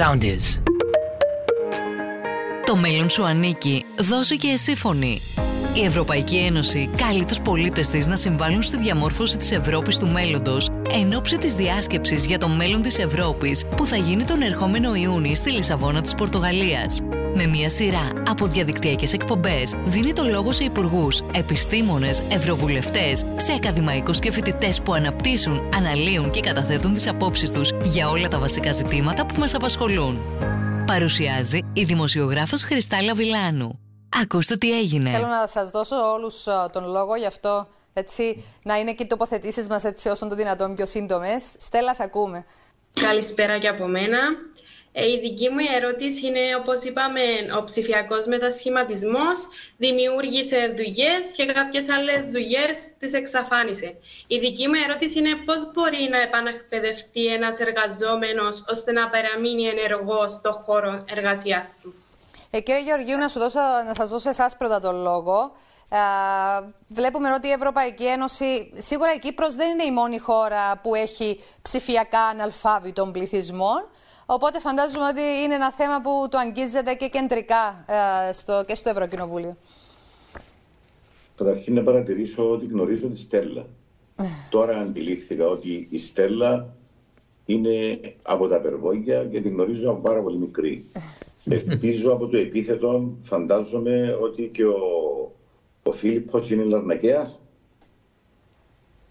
sound is. Το μέλλον σου ανήκει. Δώσε και εσύ φωνή. Η Ευρωπαϊκή Ένωση καλεί τους πολίτες της να συμβάλλουν στη διαμόρφωση της Ευρώπης του μέλλοντος εν ώψη της διάσκεψης για το μέλλον της Ευρώπης που θα γίνει τον ερχόμενο Ιούνιο στη Λισαβόνα της Πορτογαλίας. Με μια σειρά από διαδικτυακές εκπομπές δίνει το λόγο σε υπουργούς, επιστήμονες, ευρωβουλευτές, σε ακαδημαϊκούς και φοιτητές που αναπτύσσουν, αναλύουν και καταθέτουν τις απόψεις τους για όλα τα βασικά ζητήματα που μας απασχολούν. Παρουσιάζει η δημοσιογράφος Χριστάλλα Βιλάνου. Ακούστε τι έγινε. Θέλω να σας δώσω όλους τον λόγο, γι' αυτό έτσι, να είναι και οι τοποθετήσεις μας έτσι, όσον το δυνατόν πιο σύντομες. Στέλλα, σε ακούμε. Καλησπέρα και από μένα. Η δική μου ερώτηση είναι, όπως είπαμε, ο ψηφιακός μετασχηματισμός δημιούργησε δουλειές και κάποιες άλλες δουλειές τις εξαφάνισε. Η δική μου ερώτηση είναι πώς μπορεί να επαναεκπαιδευτεί ένας εργαζόμενος ώστε να παραμείνει ενεργός στον χώρο εργασίας του. Κύριε Γεωργίου, να σας δώσω εσάς πρώτα τον λόγο. Βλέπουμε ότι η Ευρωπαϊκή Ένωση, σίγουρα η Κύπρος δεν είναι η μόνη χώρα που έχει ψηφιακά αναλφάβητων πληθυσμών. Οπότε φαντάζομαι ότι είναι ένα θέμα που το αγγίζεται και κεντρικά και στο Ευρωκοινοβούλιο. Καταρχήν να παρατηρήσω ότι γνωρίζω τη Στέλλα. Τώρα αντιλήφθηκα ότι η Στέλλα είναι από τα Περβόγια και την γνωρίζω από πάρα πολύ μικρή. Ελπίζω από το επίθετο, φαντάζομαι ότι και ο Φίλιππος είναι Λαρνακέας.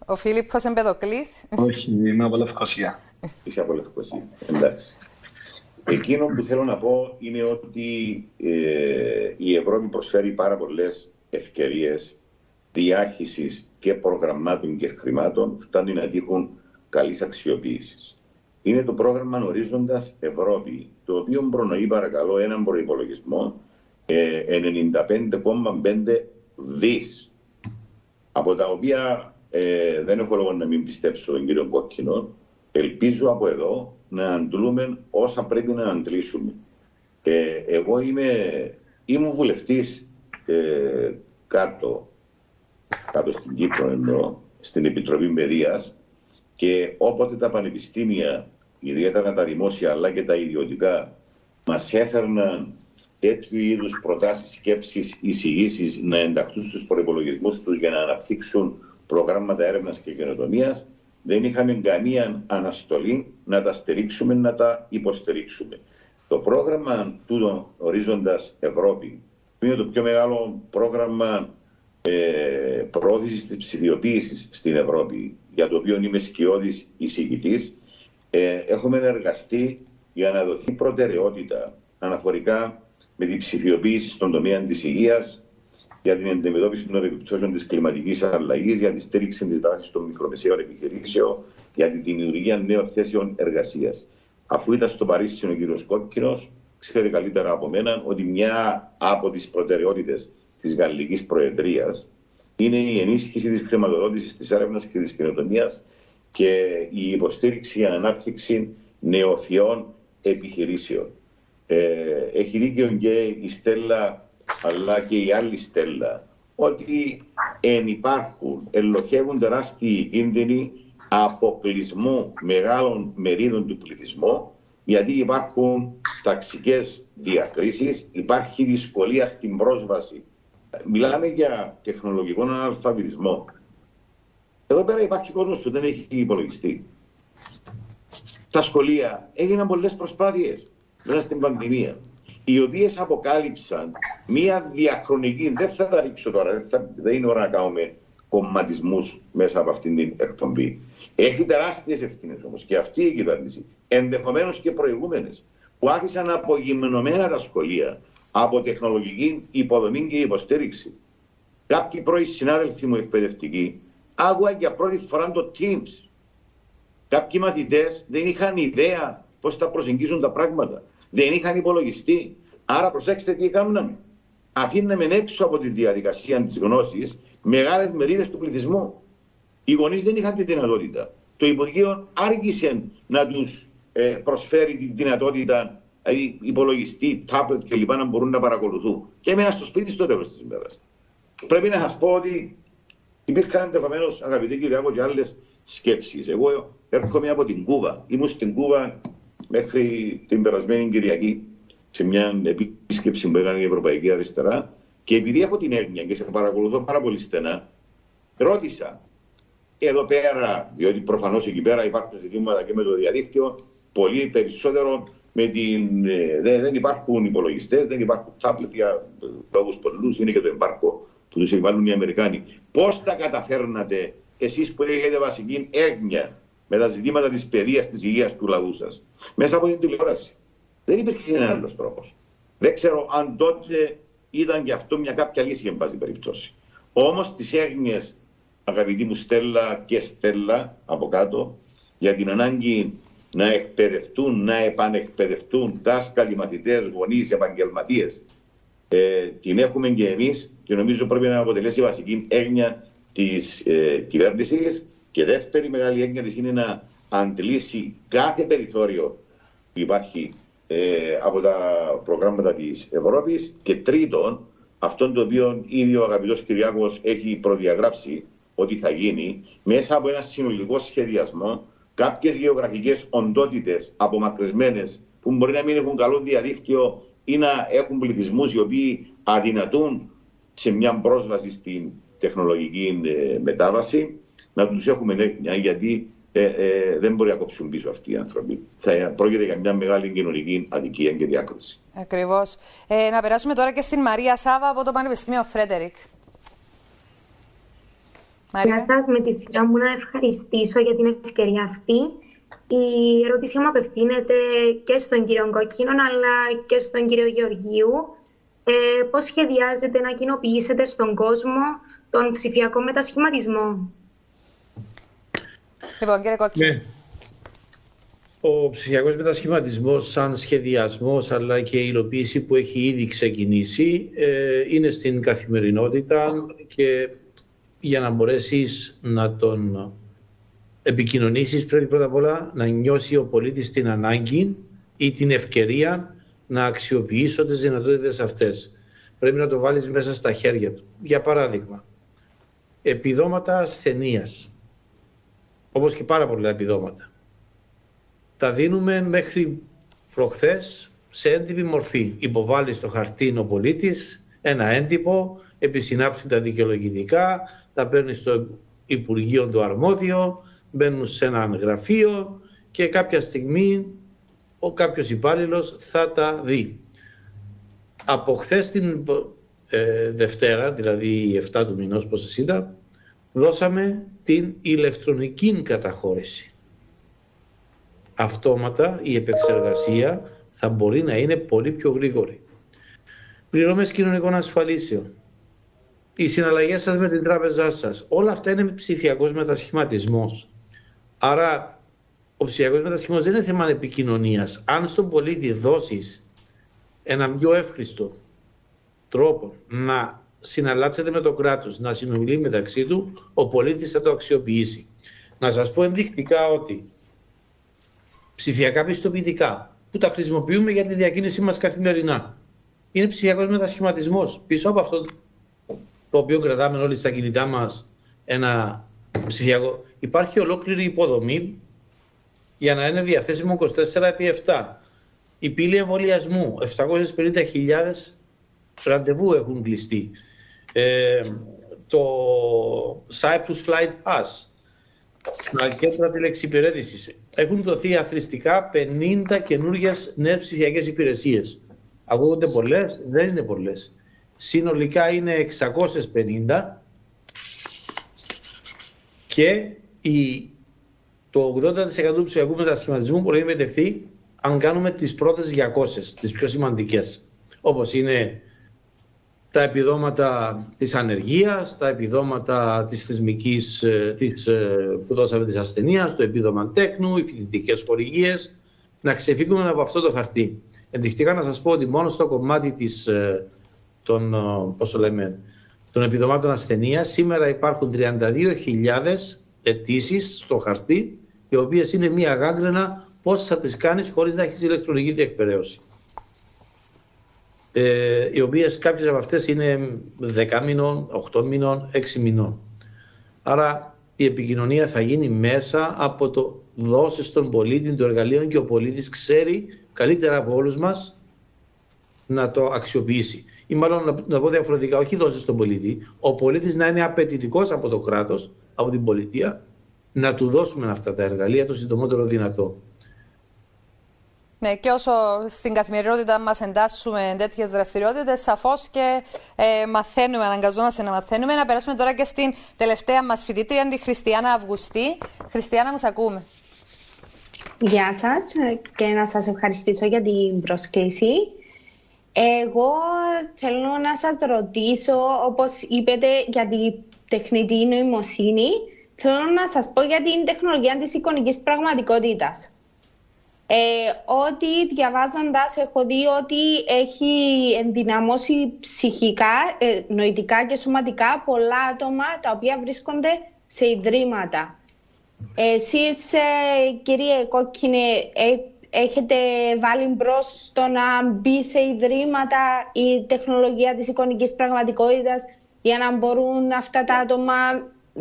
Ο Φίλιππος Εμπεδοκλής. Όχι, είμαι από Λευκωσία. Είσαι από Λευκωσία, εντάξει. Εκείνο που θέλω να πω είναι ότι η Ευρώπη προσφέρει πάρα πολλές ευκαιρίες διάχυσης και προγραμμάτων και χρημάτων, φτάνουν να τύχουν καλής αξιοποίησης. Είναι το πρόγραμμα Ορίζοντας Ευρώπη, το οποίο προνοεί, παρακαλώ, έναν προϋπολογισμό 95,5 δις, από τα οποία δεν έχω λόγο να μην πιστέψω τον κύριο Κόκκινο. Ελπίζω από εδώ να αντλούμε όσα πρέπει να αντλήσουμε. Εγώ ήμουν βουλευτής κάτω στην Κύπρο, εννοώ, στην Επιτροπή Παιδείας, και όποτε τα πανεπιστήμια, ιδιαίτερα τα δημόσια αλλά και τα ιδιωτικά, μας έφερναν τέτοιου είδους προτάσεις, σκέψεις, εισηγήσεις να ενταχθούν στους προϋπολογισμούς τους για να αναπτύξουν προγράμματα έρευνας και καινοτομίας, δεν είχαμε καμία αναστολή να τα στηρίξουμε, να τα υποστηρίξουμε. Το πρόγραμμα του Ορίζοντας Ευρώπη, που είναι το πιο μεγάλο πρόγραμμα προώθησης της ψηφιοποίησης στην Ευρώπη, για το οποίο είμαι σκιώδης εισηγητής, έχουμε εργαστεί για να δοθεί προτεραιότητα αναφορικά με την ψηφιοποίηση στον τομέα της υγείας, για την αντιμετώπιση των επιπτώσεων της κλιματικής αλλαγής, για τη στήριξη της δράσης των μικρομεσαίων επιχειρήσεων, για τη δημιουργία νέων θέσεων εργασίας. Αφού ήταν στο Παρίσι ο κύριος Κόκκινος, ξέρει καλύτερα από μένα ότι μια από τις προτεραιότητες της Γαλλικής Προεδρίας είναι η ενίσχυση της χρηματοδότησης της έρευνας και της καινοτομίας και η υποστήριξη για ανάπτυξη νεοφυών επιχειρήσεων. Έχει δίκιο και η Στέλλα, αλλά και η άλλη Στέλλα, ότι ενυπάρχουν, ελοχεύουν τεράστιοι κίνδυνοι αποκλεισμού μεγάλων μερίδων του πληθυσμού, γιατί υπάρχουν ταξικές διακρίσεις, υπάρχει δυσκολία στην πρόσβαση. Μιλάμε για τεχνολογικό αναλφαβητισμό. Εδώ πέρα υπάρχει κόσμος που δεν έχει υπολογιστεί. Τα σχολεία έγιναν πολλές προσπάθειες μέσα στην πανδημία, οι οποίες αποκάλυψαν μία διαχρονική, δεν θα τα ρίξω τώρα, δεν είναι ώρα να κάνουμε κομματισμούς μέσα από αυτήν την εκπομπή. Έχει τεράστιες ευθύνες όμως και αυτή η κυβέρνηση, ενδεχομένως και προηγούμενες, που άφησαν απογυμνωμένα τα σχολεία από τεχνολογική υποδομή και υποστήριξη. Κάποιοι πρώοι συνάδελφοι μου εκπαιδευτικοί άκουγαν για πρώτη φορά το Teams. Κάποιοι μαθητές δεν είχαν ιδέα πώς θα προσεγγίζουν τα πράγματα. Δεν είχαν υπολογιστεί. Άρα προσέξτε τι κάναμε. Αφήναμε έξω από τη διαδικασία της γνώσης μεγάλες μερίδες του πληθυσμού. Οι γονείς δεν είχαν τη δυνατότητα. Το Υπουργείο άργησε να τους προσφέρει τη δυνατότητα, δηλαδή υπολογιστή, τάπλετ κλπ. Να μπορούν να παρακολουθούν. Και έμενα στο σπίτι στο τέλος της ημέρας. Πρέπει να σας πω ότι υπήρχαν ενδεχομένως, αγαπητέ Κυριάκο, και άλλες σκέψεις. Εγώ έρχομαι από την Κούβα. Ήμουν στην Κούβα μέχρι την περασμένη Κυριακή σε μια επίσκεψη που έκανε η Ευρωπαϊκή Αριστερά. Και επειδή έχω την έγνοια και σε παρακολουθώ πάρα πολύ στενά, ρώτησα εδώ πέρα, διότι προφανώς εκεί πέρα υπάρχουν ζητήματα και με το διαδίκτυο, πολύ περισσότερο με την... δεν υπάρχουν υπολογιστές, δεν υπάρχουν τάπλετ για λόγους πολλούς, είναι και το εμπάρκο που τους επιβάλλουν οι Αμερικάνοι. Πώς τα καταφέρνατε εσείς που έχετε βασική έγνοια με τα ζητήματα της παιδείας, της υγείας του λαού σας, μέσα από την τηλεόραση? Δεν υπήρχε ένα άλλο τρόπο. Δεν ξέρω αν τότε ήταν και αυτό μια κάποια λύση, εν πάση περιπτώσει. Όμως τις έγνοιες, αγαπητοί μου Στέλλα και Στέλλα από κάτω, για την ανάγκη να εκπαιδευτούν, να επανεκπαιδευτούν δάσκαλοι, μαθητές, γονείς, επαγγελματίες, την έχουμε και εμείς και νομίζω πρέπει να αποτελέσει βασική έγνοια της κυβέρνησης. Και δεύτερη μεγάλη έγνοια της είναι να αντλήσει κάθε περιθώριο που υπάρχει από τα προγράμματα της Ευρώπης. Και τρίτον, αυτόν το οποίο ήδη ο αγαπητός Κυριάκος έχει προδιαγράψει ότι θα γίνει, μέσα από ένα συνολικό σχεδιασμό, κάποιες γεωγραφικές οντότητες απομακρυσμένες που μπορεί να μην έχουν καλό διαδίκτυο ή να έχουν πληθυσμούς οι οποίοι αδυνατούν σε μια πρόσβαση στην τεχνολογική μετάβαση, να τους έχουμε έννοια, γιατί δεν μπορεί να κόψουν πίσω αυτοί οι άνθρωποι. Θα πρόκειται για μια μεγάλη κοινωνική αδικία και διάκριση. Ακριβώς. Να περάσουμε τώρα και στην Μαρία Σάβα από το Πανεπιστήμιο Φρέτερικ. Να σας με τη σειρά μου να ευχαριστήσω για την ευκαιρία αυτή. Η ερώτησή μου απευθύνεται και στον κύριο Κόκκινο αλλά και στον κύριο Γεωργίου. Πώς σχεδιάζετε να κοινοποιήσετε στον κόσμο τον ψηφιακό μετασχηματισμό? Λοιπόν, κύριε Κόκκινο. Ναι. Ο ψηφιακός μετασχηματισμός σαν σχεδιασμός αλλά και η υλοποίηση που έχει ήδη ξεκινήσει είναι στην καθημερινότητα και για να μπορέσεις να τον επικοινωνήσεις πρέπει πρώτα απ' όλα να νιώσει ο πολίτης την ανάγκη ή την ευκαιρία να αξιοποιήσω τις δυνατότητες αυτές. Πρέπει να το βάλεις μέσα στα χέρια του. Για παράδειγμα, επιδόματα ασθενείας, όπως και πάρα πολλά επιδόματα, τα δίνουμε μέχρι προχθές σε έντυπη μορφή. Υποβάλλει στο χαρτί ο πολίτης ένα έντυπο, επισυνάψει τα δικαιολογητικά, τα παίρνει στο Υπουργείο το αρμόδιο, μπαίνουν σε ένα γραφείο και κάποια στιγμή ο κάποιος υπάλληλος θα τα δει. Από χθες την Δευτέρα, δηλαδή 7 του μηνός πόσες ήταν, δώσαμε την ηλεκτρονική καταχώρηση. Αυτόματα η επεξεργασία θα μπορεί να είναι πολύ πιο γρήγορη. Πληρώμες κοινωνικών ασφαλίσεων, οι συναλλαγές σας με την τράπεζά σας, όλα αυτά είναι ψηφιακός μετασχηματισμός. Άρα ο ψηφιακός μετασχηματισμός δεν είναι θέμα επικοινωνίας. Αν στον πολίτη δώσεις ένα πιο εύχριστο τρόπο να συναλλάσσεται με το κράτος, να συνομιλεί μεταξύ του, ο πολίτης θα το αξιοποιήσει. Να σας πω ενδεικτικά ότι ψηφιακά πιστοποιητικά που τα χρησιμοποιούμε για τη διακίνησή μας καθημερινά είναι ψηφιακός μετασχηματισμός. Πίσω από αυτό το οποίο κρατάμε όλοι στα κινητά μας ένα ψηφιακό, υπάρχει ολόκληρη υποδομή για να είναι διαθέσιμο 24/7. Η πύλη εμβολιασμού, 750.000 ραντεβού έχουν κλειστεί. Το Cyprus Flight Us, τα κέντρα τηλεξυπηρέτησης, έχουν δοθεί αθρηστικά 50 καινούργιες νέες ψηφιακές υπηρεσίες. Ακούγονται πολλές, δεν είναι πολλές. Συνολικά είναι 650 και το 80% του ψηφιακού μετασχηματισμού μπορεί να μετευχθεί αν κάνουμε τις πρώτες 200, τις πιο σημαντικές, όπως είναι τα επιδόματα της ανεργίας, τα επιδόματα της θεσμικής που δώσαμε της ασθενείας, το επίδομα τέκνου, οι φοιτητικές χορηγίες. Να ξεφύγουμε από αυτό το χαρτί. Ενδεικτικά να σας πω ότι μόνο στο κομμάτι της των επιδομάτων ασθενείας σήμερα υπάρχουν 32.000 αιτήσεις στο χαρτί, οι οποίες είναι μία γάγκρενα πώς θα τις κάνεις χωρίς να έχεις ηλεκτρονική διεκπαιρέωση. Οι οποίες κάποιες από αυτές είναι 10 μηνών, 8 μηνών, 6 μηνών. Άρα η επικοινωνία θα γίνει μέσα από το δώσει στον πολίτη το εργαλείο και ο πολίτης ξέρει καλύτερα από όλους μας να το αξιοποιήσει. Ή μάλλον να πω διαφορετικά, όχι δώσει στον πολίτη, ο πολίτης να είναι απαιτητικός από το κράτος, από την πολιτεία, να του δώσουμε αυτά τα εργαλεία το συντομότερο δυνατό. Ναι, και όσο στην καθημερινότητα μας εντάσσουμε τέτοιες δραστηριότητες, σαφώς και μαθαίνουμε, αναγκαζόμαστε να μαθαίνουμε. Να περάσουμε τώρα και στην τελευταία μας φοιτήτρια, τη Χριστιανά Αυγουστή. Χριστιανά, μας ακούμε. Γεια σας και να σας ευχαριστήσω για την πρόσκληση. Εγώ θέλω να σας ρωτήσω, όπως είπετε, για την τεχνητή νοημοσύνη. Θέλω να σας πω για την τεχνολογία της εικονικής πραγματικότητας. Ότι διαβάζοντας έχω δει ότι έχει ενδυναμώσει ψυχικά, νοητικά και σωματικά πολλά άτομα τα οποία βρίσκονται σε ιδρύματα. Εσείς, κύριε Κόκκινε, έχετε βάλει μπρος στο να μπει σε ιδρύματα η τεχνολογία της εικονικής πραγματικότητας για να μπορούν αυτά τα άτομα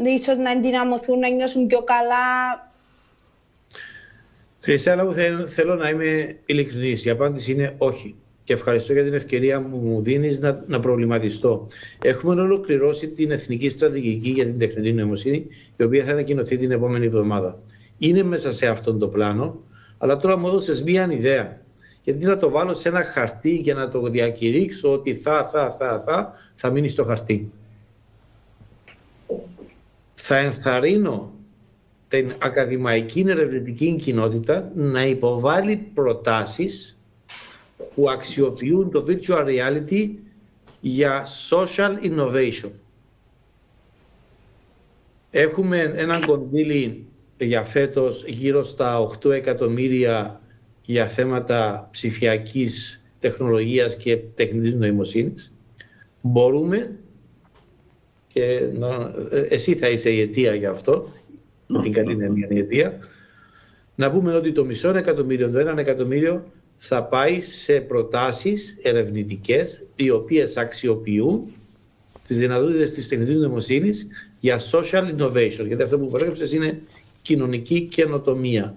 ίσως να ενδυναμωθούν, να νιώσουν πιο καλά? Χριστιανά, θέλω να είμαι ειλικρινής. Η απάντηση είναι όχι. Και ευχαριστώ για την ευκαιρία που μου δίνεις να προβληματιστώ. Έχουμε ολοκληρώσει την Εθνική Στρατηγική για την Τεχνητή Νοημοσύνη, η οποία θα ανακοινωθεί την επόμενη εβδομάδα. Είναι μέσα σε αυτόν τον πλάνο, αλλά τώρα μου έδωσες μία ιδέα. Γιατί να το βάλω σε ένα χαρτί για να το διακηρύξω ότι θα μείνει στο χαρτί. Θα ενθαρρύνω την ακαδημαϊκή ερευνητική κοινότητα να υποβάλει προτάσεις που αξιοποιούν το virtual reality για social innovation. Έχουμε έναν κονδύλι για φέτος γύρω στα 8 εκατομμύρια για θέματα ψηφιακής τεχνολογίας και τεχνητής νοημοσύνης. Μπορούμε, και εσύ θα είσαι η αιτία για αυτό, την καλή ενέργεια, να πούμε ότι το μισό εκατομμύριο, το 1 εκατομμύριο θα πάει σε προτάσεις ερευνητικές οι οποίες αξιοποιούν τις δυνατότητες της τεχνητής νοημοσύνης για social innovation, γιατί αυτό που προέκυψες είναι κοινωνική καινοτομία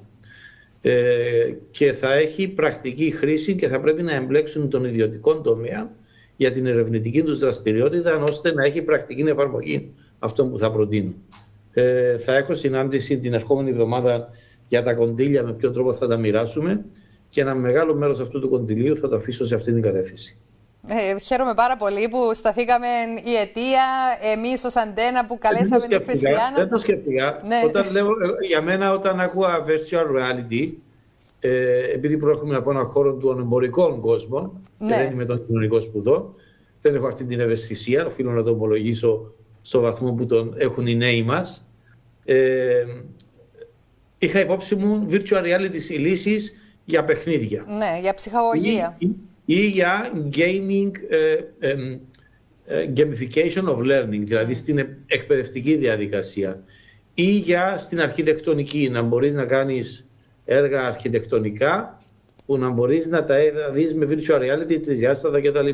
και θα έχει πρακτική χρήση και θα πρέπει να εμπλέξουν τον ιδιωτικό τομέα για την ερευνητική τους δραστηριότητα ώστε να έχει πρακτική εφαρμογή αυτό που θα προτείνουν. Θα έχω συνάντηση την ερχόμενη εβδομάδα για τα κονδύλια, με ποιο τρόπο θα τα μοιράσουμε, και ένα μεγάλο μέρος αυτού του κονδυλίου θα το αφήσω σε αυτή την κατεύθυνση. Χαίρομαι πάρα πολύ που σταθήκαμε η αιτία, εμείς ως αντένα που καλέσαμε την Χριστιανά. Δεν το σκεφτικά. Ναι. Για μένα όταν ακούω virtual reality, επειδή προέρχομαι από έναν χώρο των εμπορικών κόσμων, ναι, και δεν είμαι τον κοινωνικό σπουδό, δεν έχω αυτή την ευαισθησία, οφείλω να το ομολογήσω, στο βαθμό που τον έχουν οι νέοι μας. Είχα υπόψη μου virtual reality λύσεις για παιχνίδια. Ναι, για ψυχαγωγία. Ή για gaming, gamification of learning, δηλαδή στην εκπαιδευτική διαδικασία. Ή για στην αρχιτεκτονική, να μπορείς να κάνεις έργα αρχιτεκτονικά που να μπορείς να τα δεις με virtual reality, τριδιάστατα κτλ.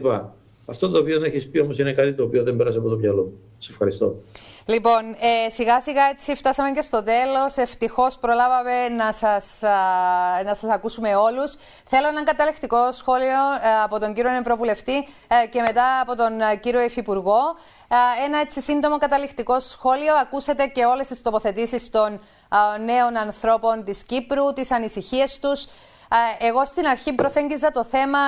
Αυτό το οποίο έχεις πει όμως είναι κάτι το οποίο δεν πέρασε από το μυαλό μου. Σε ευχαριστώ. Λοιπόν, σιγά σιγά έτσι φτάσαμε και στο τέλος. Ευτυχώς προλάβαμε να σας ακούσουμε όλους. Θέλω ένα καταληκτικό σχόλιο από τον κύριο Ευρωβουλευτή και μετά από τον κύριο Υφυπουργό. Ένα έτσι σύντομο καταληκτικό σχόλιο. Ακούσατε και όλες τις τοποθετήσεις των νέων ανθρώπων της Κύπρου, τις ανησυχίες τους. Εγώ στην αρχή προσέγγιζα το θέμα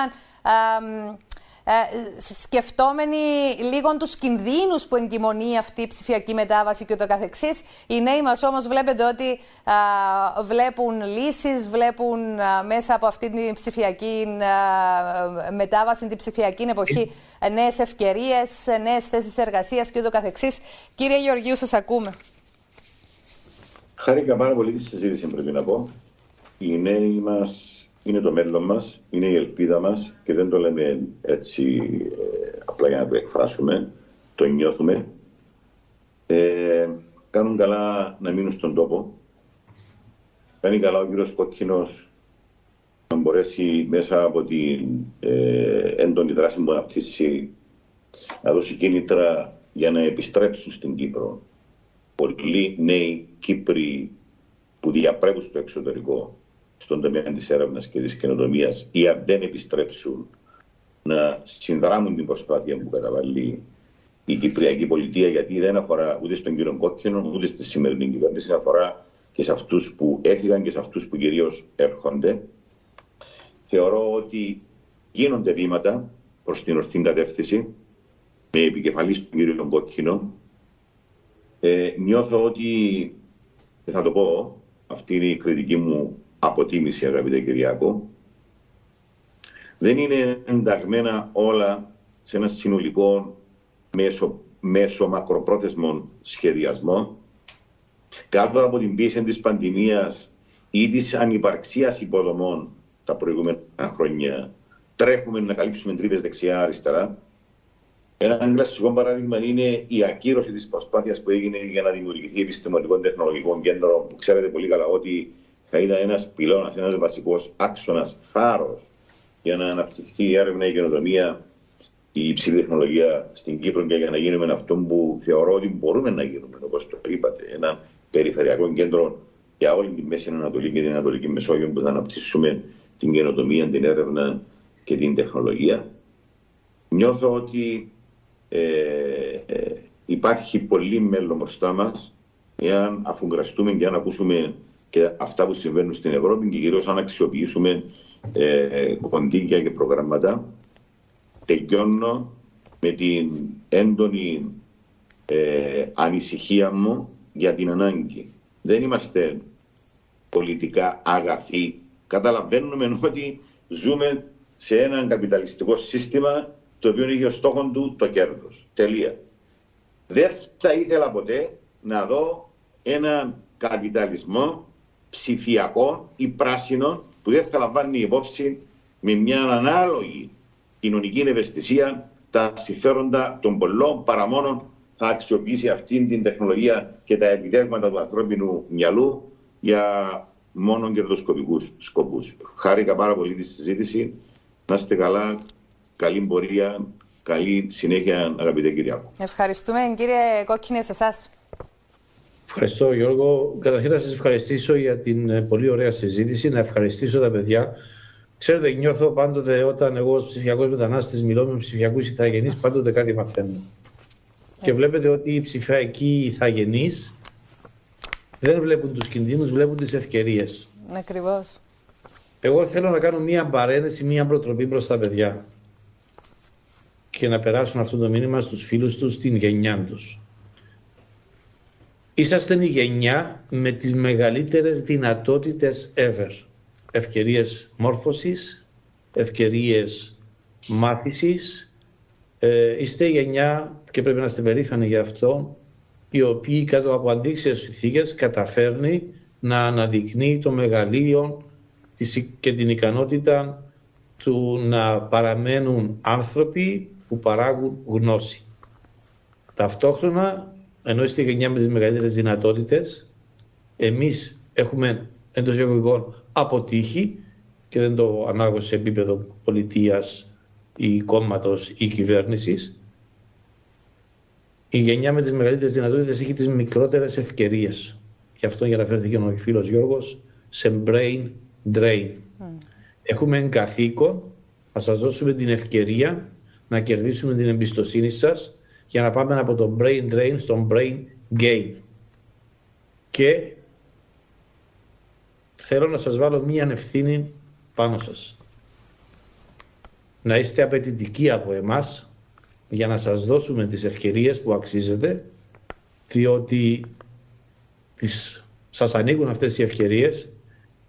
σκεφτόμενοι λίγο τους κινδύνους που εγκυμονεί αυτή η ψηφιακή μετάβαση και ούτω καθεξής. Οι νέοι μας όμως βλέπετε ότι βλέπουν λύσεις, βλέπουν μέσα από αυτή την ψηφιακή μετάβαση, την ψηφιακή εποχή, νέες ευκαιρίες, νέες θέσεις εργασίας και ούτω καθεξής. Κύριε Γεωργίου, σας ακούμε. Χάρηκα πάρα πολύ τη συζήτηση, πρέπει να πω. Οι νέοι μας είναι το μέλλον μας, είναι η ελπίδα μας και δεν το λέμε έτσι απλά για να το εκφράσουμε, το νιώθουμε. Κάνουν καλά να μείνουν στον τόπο. Κάνει καλά ο κύριος Κόκκινος να μπορέσει μέσα από την έντονη δράση που αναπτύσσει να δώσει κίνητρα για να επιστρέψουν στην Κύπρο. Πολλοί νέοι Κύπροι που διαπρέπουν στο εξωτερικό, στον τομέα της έρευνας και της καινοτομίας, ή αν δεν επιστρέψουν, να συνδράμουν την προσπάθεια που καταβαλεί η Κυπριακή Πολιτεία, γιατί δεν αφορά ούτε στον κύριο Κόκκινο, ούτε στη σημερινή κυβέρνηση, αφορά και σε αυτούς που έφυγαν και σε αυτούς που κυρίως έρχονται. Θεωρώ ότι γίνονται βήματα προς την ορθή κατεύθυνση, με επικεφαλή στον κύριο Κόκκινο. Νιώθω ότι, θα το πω, αυτή είναι η κριτική μου αποτίμηση, αγαπητέ Κυριάκο, δεν είναι ενταγμένα όλα σε ένα συνολικό μέσο μακροπρόθεσμο σχεδιασμό. Κάτω από την πίεση της πανδημίας ή της ανυπαρξίας υποδομών τα προηγούμενα χρόνια, τρέχουμε να καλύψουμε τρύπες δεξιά-αριστερά. Ένα κλασικό παράδειγμα είναι η ακύρωση της προσπάθειας που έγινε για να δημιουργηθεί επιστημονικό τεχνολογικό κέντρο, που ξέρετε πολύ καλά ότι θα ήταν ένας πυλώνας, ένας βασικός άξονας, φάρος για να αναπτυχθεί η έρευνα, η καινοτομία, η υψηλή τεχνολογία στην Κύπρο και για να γίνουμε αυτό που θεωρώ ότι μπορούμε να γίνουμε, όπως το είπατε, ένα περιφερειακό κέντρο για όλη τη Μέση Ανατολή και την Ανατολική Μεσόγειο, που θα αναπτύσσουμε την καινοτομία, την έρευνα και την τεχνολογία. Νιώθω ότι υπάρχει πολύ μέλλον μπροστά μας, εάν αφουγκραστούμε και αν ακούσουμε και αυτά που συμβαίνουν στην Ευρώπη και κυρίως αν αξιοποιήσουμε κονδύλια και προγράμματα. Τελειώνω με την έντονη ανησυχία μου για την ανάγκη. Δεν είμαστε πολιτικά αγαθοί. Καταλαβαίνουμε ότι ζούμε σε ένα καπιταλιστικό σύστημα το οποίο είχε ως στόχο του το κέρδος. Τελεία. Δεν θα ήθελα ποτέ να δω έναν καπιταλισμό ψηφιακό ή πράσινο που δεν θα λαμβάνει υπόψη με μια ανάλογη κοινωνική ευαισθησία τα συμφέροντα των πολλών, παρά μόνο θα αξιοποιήσει αυτήν την τεχνολογία και τα επιτεύγματα του ανθρώπινου μυαλού για μόνο κερδοσκοπικούς σκοπούς. Χάρηκα πάρα πολύ τη συζήτηση. Να είστε καλά, καλή πορεία, καλή συνέχεια, αγαπητέ Κυριάκο. Ευχαριστούμε, κύριε Κόκκινε, σε εσάς. Ευχαριστώ, Γιώργο. Καταρχήν να σας ευχαριστήσω για την πολύ ωραία συζήτηση, να ευχαριστήσω τα παιδιά. Ξέρετε, νιώθω πάντοτε όταν εγώ ως ψηφιακός μετανάστης μιλώ με ψηφιακούς ηθαγενείς, πάντοτε κάτι μαθαίνω. Και βλέπετε ότι οι ψηφιακοί ηθαγενείς δεν βλέπουν τους κινδύνους, βλέπουν τις ευκαιρίες. Ακριβώς. Εγώ θέλω να κάνω μία παρένεση, μία προτροπή προς τα παιδιά και να περάσουν αυτό το μήνυμα στους φίλους τους, στην γενιά τους. Είσαστε η γενιά με τις μεγαλύτερες δυνατότητες ever. Ευκαιρίες μόρφωσης, ευκαιρίες μάθησης. Είστε η γενιά, και πρέπει να είστε περήφανοι γι' αυτό, οι οποίοι κάτω από αντίξιες συνθήκες καταφέρνει να αναδεικνύει το μεγαλείο και την ικανότητα του να παραμένουν άνθρωποι που παράγουν γνώση. Ταυτόχρονα, ενώ είστε η γενιά με τις μεγαλύτερες δυνατότητες, εμείς έχουμε εντός εισαγωγικών αποτύχει, και δεν το ανάγω σε επίπεδο πολιτείας ή κόμματος ή κυβέρνησης. Η γενιά με τις μεγαλύτερες δυνατότητες έχει τις μικρότερες ευκαιρίες. Γι' αυτό για να φέρθηκε ο φίλος Γιώργος σε brain drain. Έχουμε καθήκον να σας δώσουμε την ευκαιρία να κερδίσουμε την εμπιστοσύνη σας για να πάμε από το brain drain στο brain gain. Και θέλω να σας βάλω μία ευθύνη πάνω σας. Να είστε απαιτητικοί από εμάς για να σας δώσουμε τις ευκαιρίες που αξίζετε, διότι σας ανοίγουν αυτές οι ευκαιρίες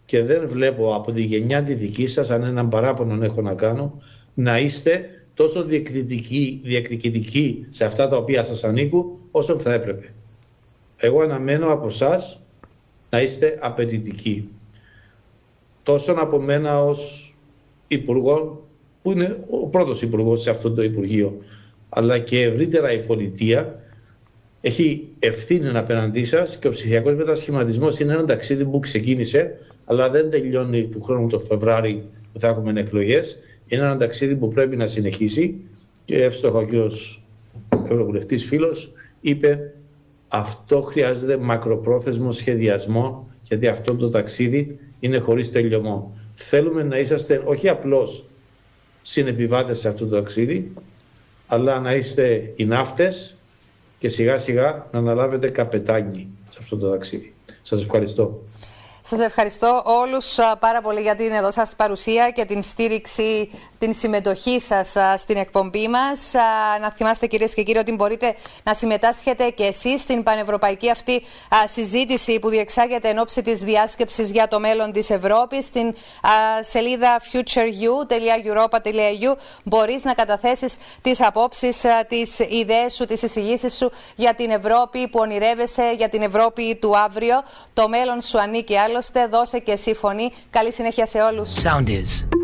και δεν βλέπω από τη γενιά τη δική σας, αν έναν παράπονο έχω να κάνω, να είστε τόσο διεκδικητικοί σε αυτά τα οποία σας ανήκουν όσο θα έπρεπε. Εγώ αναμένω από εσάς να είστε απαιτητικοί. Τόσο από μένα ως υπουργό, που είναι ο πρώτος υπουργός σε αυτό το Υπουργείο, αλλά και ευρύτερα η πολιτεία έχει ευθύνη απέναντί σας, και ο ψηφιακός μετασχηματισμός είναι ένα ταξίδι που ξεκίνησε, αλλά δεν τελειώνει του χρόνου το Φεβράρι που θα έχουμε εκλογές. Είναι ένα ταξίδι που πρέπει να συνεχίσει, και εύστοχα ο κύριος Ευρωβουλευτής φίλος είπε, αυτό χρειάζεται μακροπρόθεσμο σχεδιασμό γιατί αυτό το ταξίδι είναι χωρίς τελειωμό. Θέλουμε να είσαστε όχι απλώς συνεπιβάτες σε αυτό το ταξίδι, αλλά να είστε οι ναύτες και σιγά σιγά να αναλάβετε καπετάνι σε αυτό το ταξίδι. Σας ευχαριστώ. Σας ευχαριστώ όλους πάρα πολύ για την εδώ σας παρουσία και την στήριξη, την συμμετοχή σας στην εκπομπή μας. Να θυμάστε, κυρίες και κύριοι, ότι μπορείτε να συμμετάσχετε και εσείς στην πανευρωπαϊκή αυτή συζήτηση που διεξάγεται εν ώψη της διάσκεψης για το μέλλον της Ευρώπης. Στην σελίδα futureyou.eu μπορείς να καταθέσεις τις απόψεις, τις ιδέες σου, τις εισηγήσεις σου για την Ευρώπη που ονειρεύεσαι, για την Ευρώπη του αύριο. Το μέλλον σου ανήκει άλλωστε, δώσε και εσύ φωνή. Καλή συνέχεια σε όλους. Sound is.